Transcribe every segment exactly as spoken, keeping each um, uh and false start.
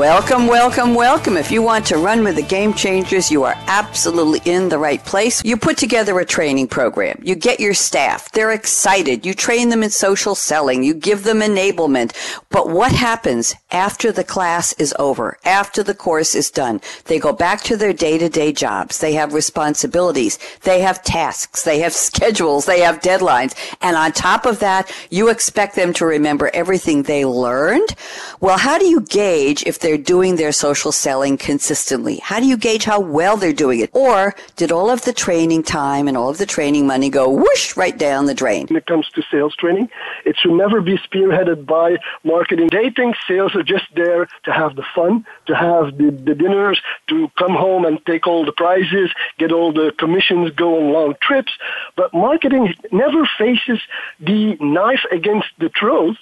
Welcome, welcome, welcome. If you want to run with the Game Changers, you are absolutely in the right place. You put together a training program. You get your staff. They're excited. You train them in social selling. You give them enablement. But what happens after the class is over, after the course is done? They go back to their day-to-day jobs. They have responsibilities. They have tasks. They have schedules. They have deadlines. And on top of that, you expect them to remember everything they learned. Well, how do you gauge if they're doing their social selling consistently? How do you gauge how well they're doing it? Or did all of the training time and all of the training money go whoosh right down the drain? When it comes to sales training, it should never be spearheaded by marketing. They think sales are just there to have the fun, to have the, the dinners, to come home and take all the prizes, get all the commissions, go on long trips. But marketing never faces the knife against the throat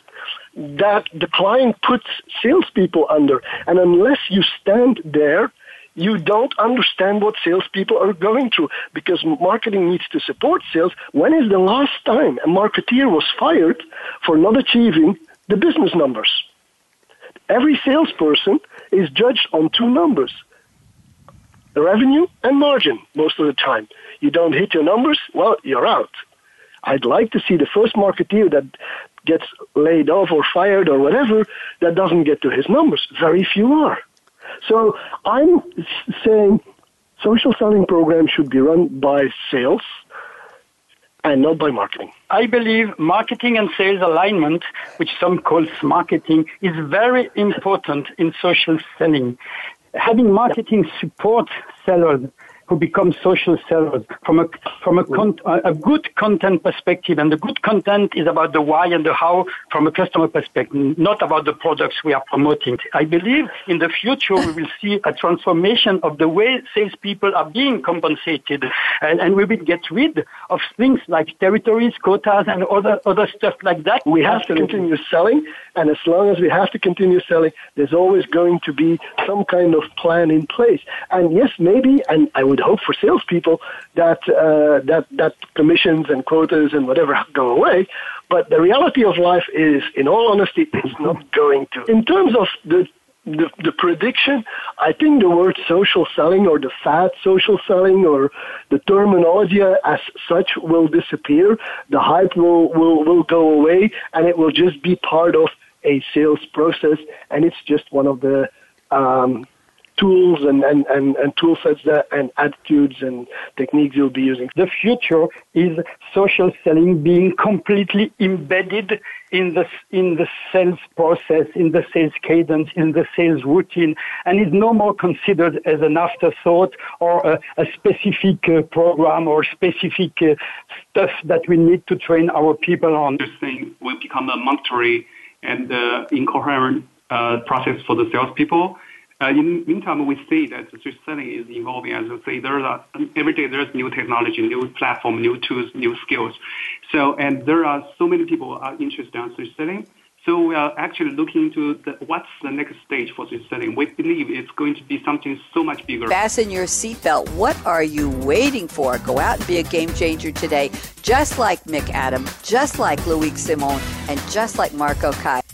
that the client puts salespeople under. And unless you stand there, you don't understand what salespeople are going through, because marketing needs to support sales. When is the last time a marketeer was fired for not achieving the business numbers? Every salesperson is judged on two numbers, revenue and margin, most of the time. You don't hit your numbers, well, you're out. I'd like to see the first marketeer that gets laid off or fired or whatever that doesn't get to his numbers. Very few are. So I'm saying social selling programs should be run by sales and not by marketing. I believe marketing and sales alignment, which some call marketing, is very important in social selling. Having marketing support sellers who become social sellers from a from a, con- a good content perspective. And the good content is about the why and the how from a customer perspective, not about the products we are promoting. I believe in the future we will see a transformation of the way salespeople are being compensated. And, and we will get rid of things like territories, quotas, and other, other stuff like that. We have to continue selling. And as long as we have to continue selling, there's always going to be some kind of plan in place. And yes, maybe, and I would hope for salespeople that uh, that that commissions and quotas and whatever go away, but the reality of life is, in all honesty, it's not going to. In terms of the the, the prediction, I think the word social selling or the fad social selling or the terminology as such will disappear. The hype will will will go away, and it will just be part of a sales process, and it's just one of the Um, tools and, and, and, and tool sets that, and attitudes and techniques you'll be using. The future is social selling being completely embedded in the in the sales process, in the sales cadence, in the sales routine, and is no more considered as an afterthought or a, a specific uh, program or specific uh, stuff that we need to train our people on. This thing will become a monetary and uh, incoherent uh, process for the salespeople. Uh, in the meantime, we see that social selling is evolving. As I say, there are, every day there's new technology, new platform, new tools, new skills. So, and there are so many people are interested in social selling. So we are actually looking into the, what's the next stage for social selling. We believe it's going to be something so much bigger. Fasten your seatbelt. What are you waiting for? Go out and be a game changer today, just like Mick Adam, just like Louis Simon, and just like Marco Kai.